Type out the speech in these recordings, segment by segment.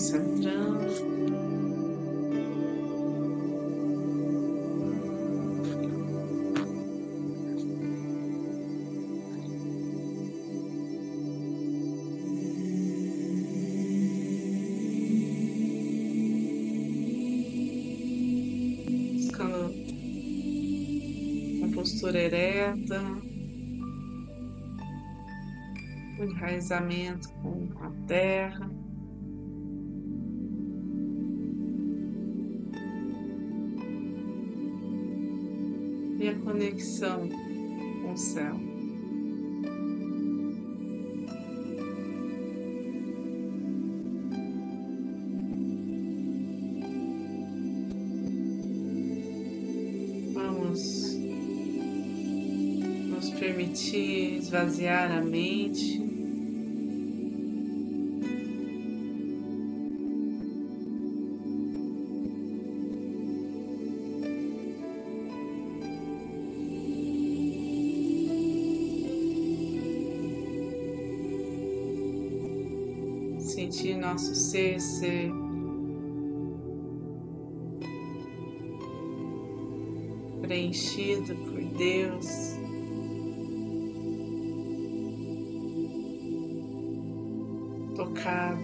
concentrando. Postura ereta, o enraizamento com a terra. E a conexão com o céu. Permitir esvaziar a mente . Sentir nosso ser preenchido por Deus . Tocado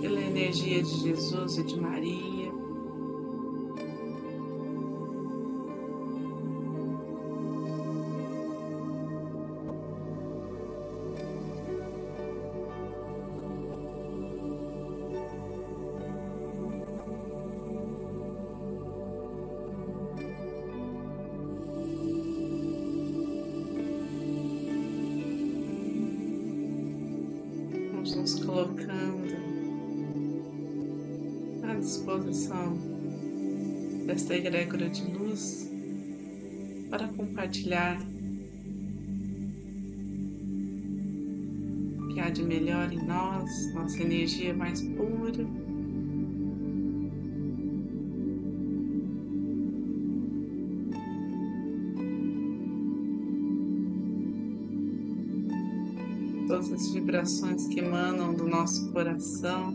pela energia de Jesus e de Maria, nos colocando à disposição desta egrégora de luz para compartilhar o que há de melhor em nós, nossa energia mais pura, todas as vibrações que emanam do nosso coração,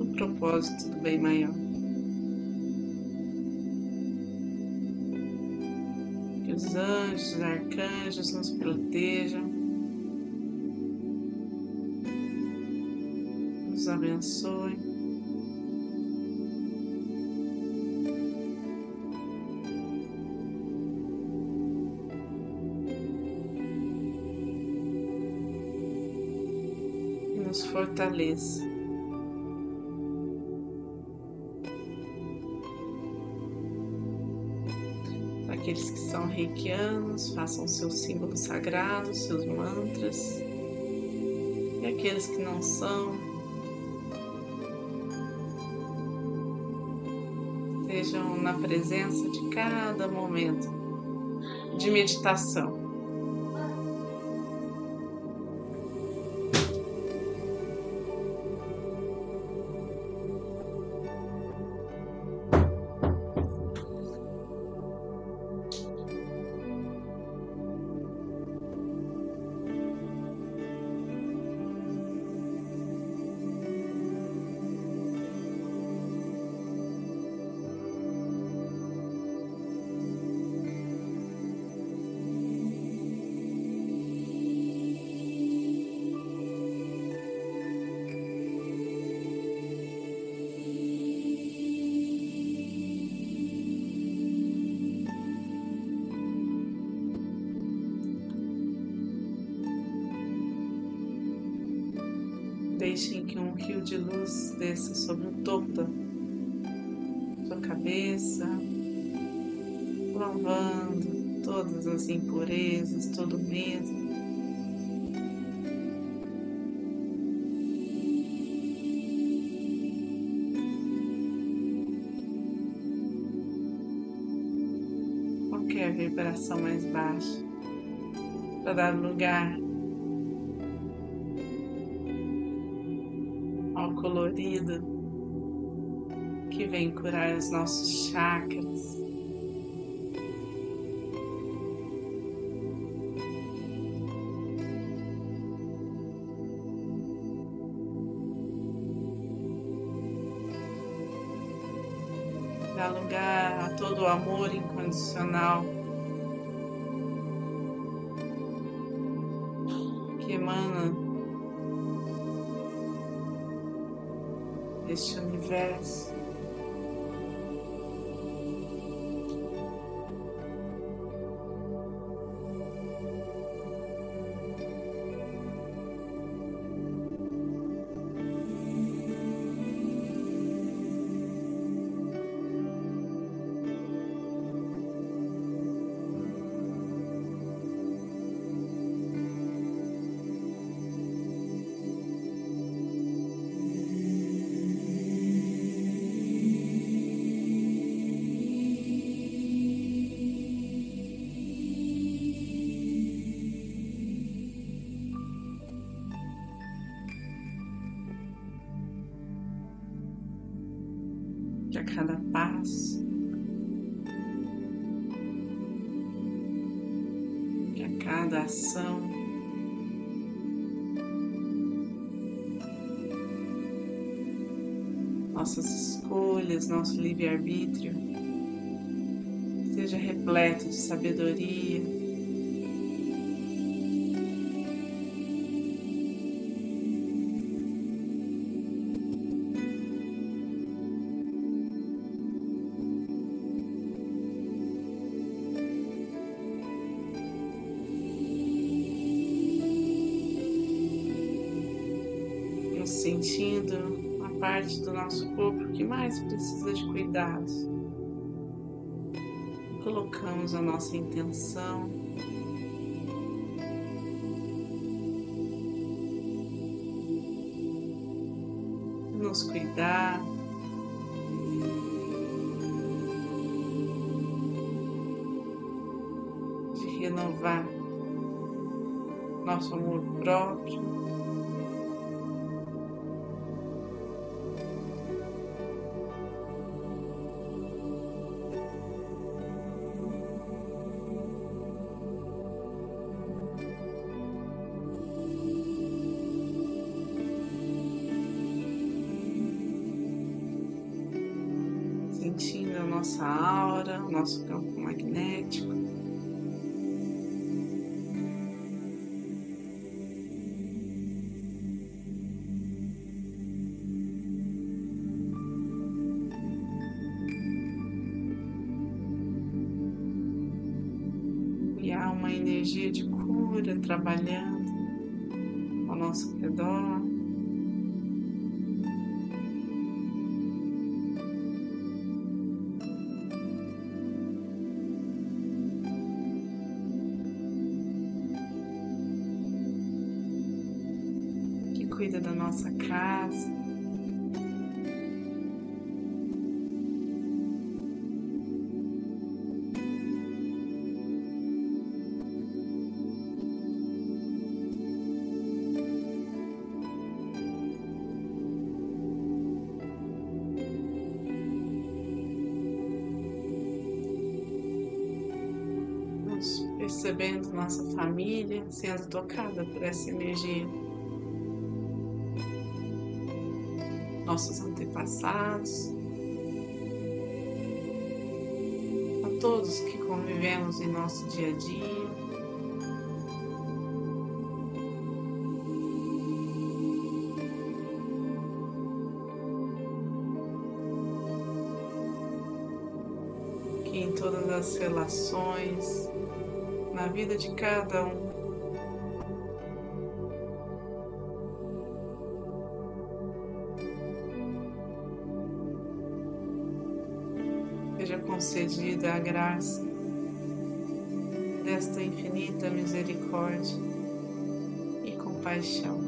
o propósito do bem maior. Que os anjos, arcanjos nos protejam, nos abençoem. Nos fortaleça. Aqueles que são reikianos, façam seus símbolos sagrados, seus mantras. E aqueles que não são, estejam na presença de cada momento de meditação. Deixem que um rio de luz desça sobre o topo da sua cabeça, lavando todas as impurezas, todo o medo. Qualquer vibração mais baixa, para dar lugar colorida que vem curar os nossos chakras, dá lugar a todo o amor incondicional que emana deste universo. A cada passo, a cada ação, nossas escolhas, nosso livre-arbítrio seja repleto de sabedoria, sentindo a parte do nosso corpo que mais precisa de cuidados. Colocamos a nossa intenção de nos cuidar, de renovar nosso amor próprio. Sentindo a nossa aura, o nosso campo magnético. E há uma energia de cura trabalhando ao nosso redor. Cuida da nossa casa, nos percebendo nossa família sendo tocada por essa energia. Nossos antepassados, a todos que convivemos em nosso dia a dia, que em todas as relações, na vida de cada um, seja concedida a graça desta infinita misericórdia e compaixão.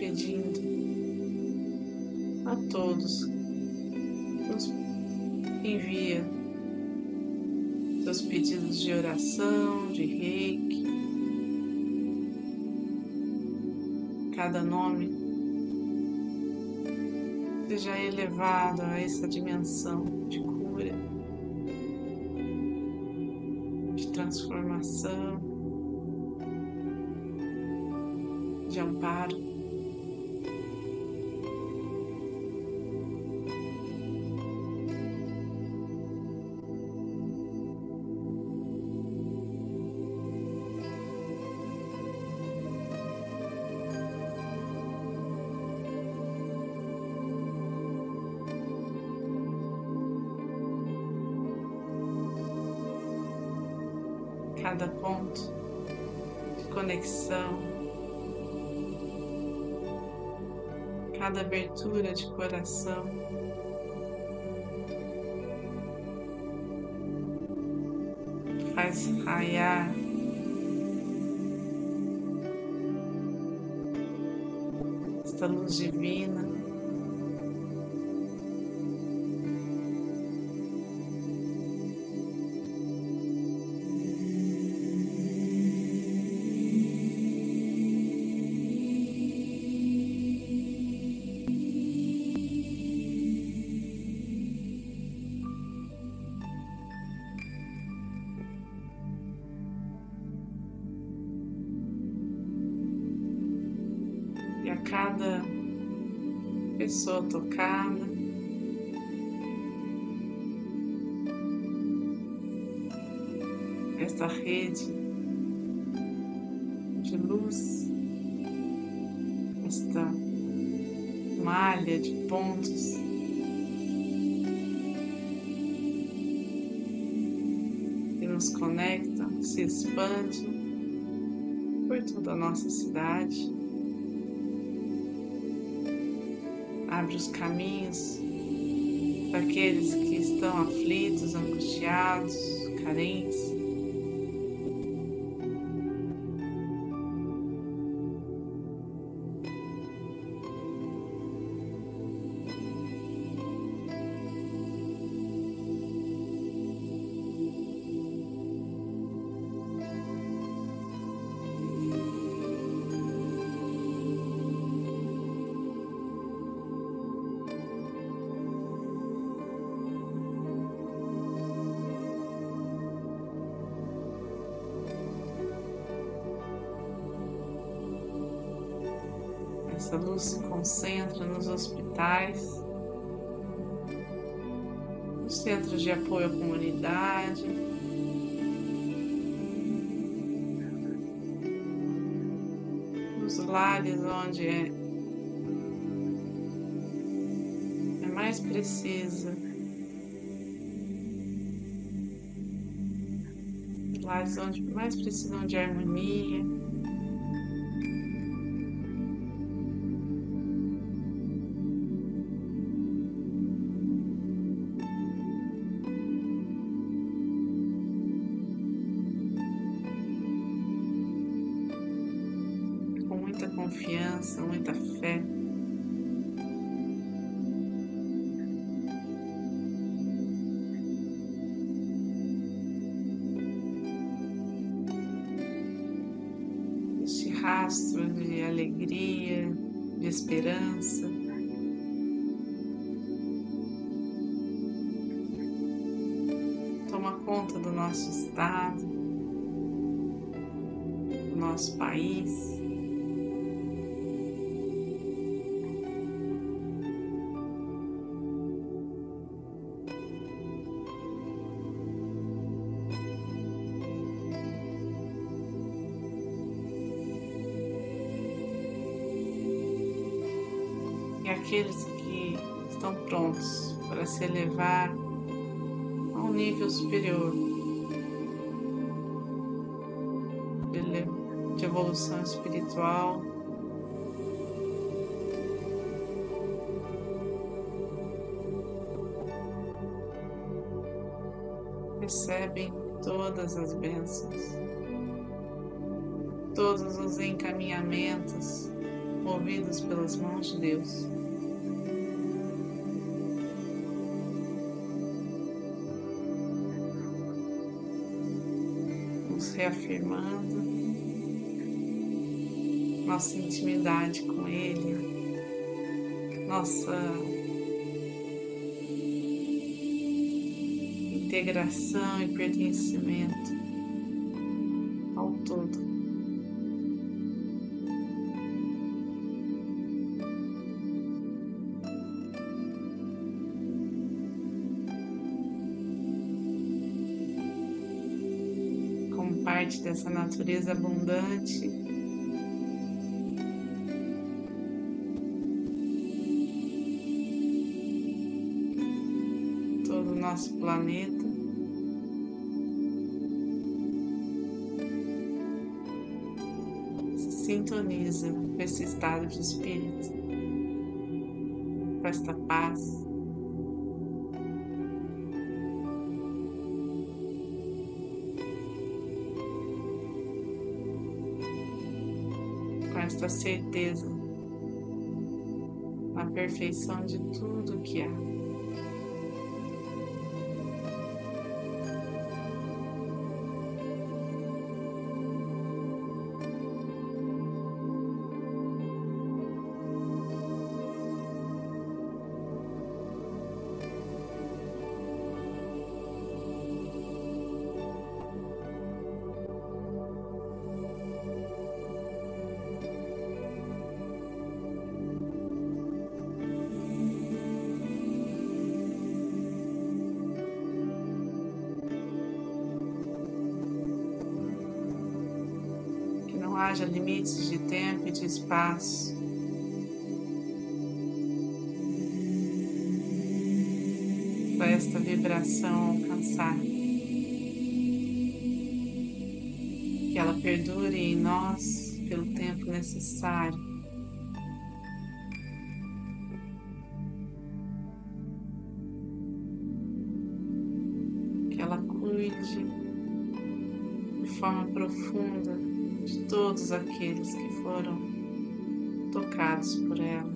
Pedindo a todos que nos envia seus pedidos de oração, de reiki. Cada nome seja elevado a essa dimensão de cura, de transformação, de amparo. Cada ponto de conexão, cada abertura de coração, faz raiar esta luz divina a cada pessoa tocada, esta rede de luz, esta malha de pontos que nos conectam, se expande por toda a nossa cidade. Abre os caminhos para aqueles que estão aflitos, angustiados, carentes. Essa luz se concentra nos hospitais, nos centros de apoio à comunidade, nos lares onde é mais precisa, nos lares onde mais precisam de harmonia. Muita confiança, muita fé. Este rastro de alegria, de esperança, toma conta do nosso estado, do nosso país. E aqueles que estão prontos para se elevar a um nível superior de evolução espiritual, recebem todas as bênçãos, todos os encaminhamentos movidos pelas mãos de Deus. reafirmando nossa intimidade com Ele, nossa integração e pertencimento ao todo. Como parte dessa natureza abundante, nosso planeta se sintoniza com esse estado de espírito, com esta paz. Com esta certeza na perfeição de tudo que há. Não haja limites de tempo e de espaço. Para esta vibração alcançar. Que ela perdure em nós pelo tempo necessário. Que ela cuide de forma profunda de todos aqueles que foram tocados por ela.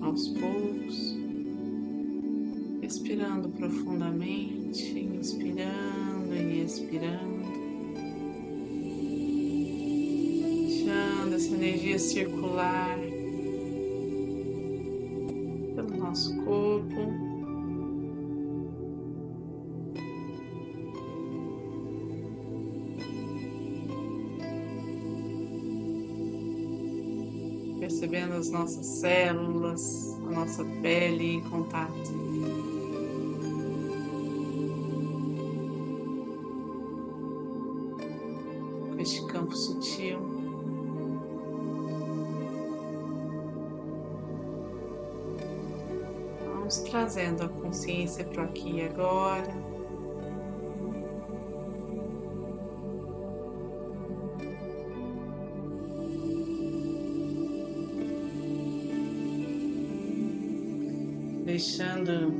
Aos poucos, respirando profundamente, inspirando e expirando. Essa energia circular pelo nosso corpo, percebendo as nossas células, a nossa pele em contato. Este campo sutil. Vamos trazendo a consciência para aqui e agora, deixando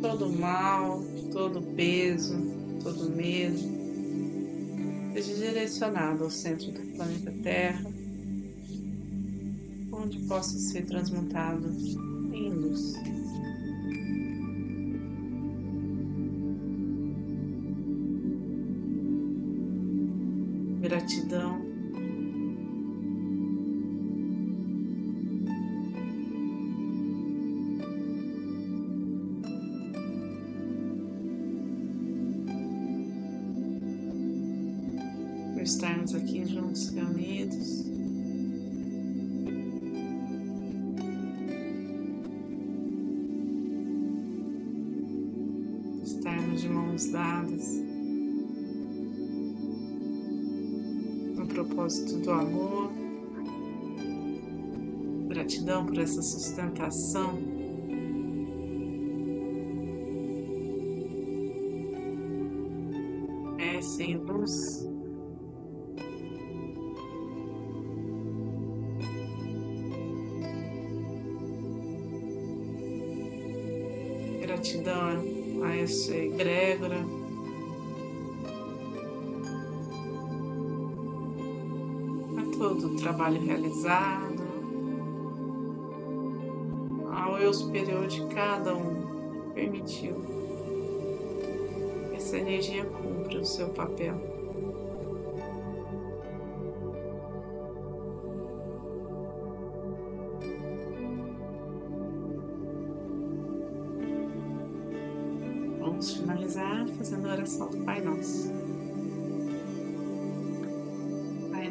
todo mal, todo peso, todo medo seja direcionado ao centro do planeta Terra, onde possa ser transmutado em luz. Gratidão por estarmos aqui juntos, reunidos. De mãos dadas, no propósito do amor, gratidão por essa sustentação, sem luz, gratidão a essa egrégora, todo o trabalho realizado, ao eu superior de cada um permitiu que essa energia cumpra o seu papel. Vamos finalizar fazendo a oração do Pai Nosso. Pai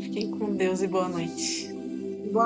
Fiquem com Deus e boa noite. Boa noite.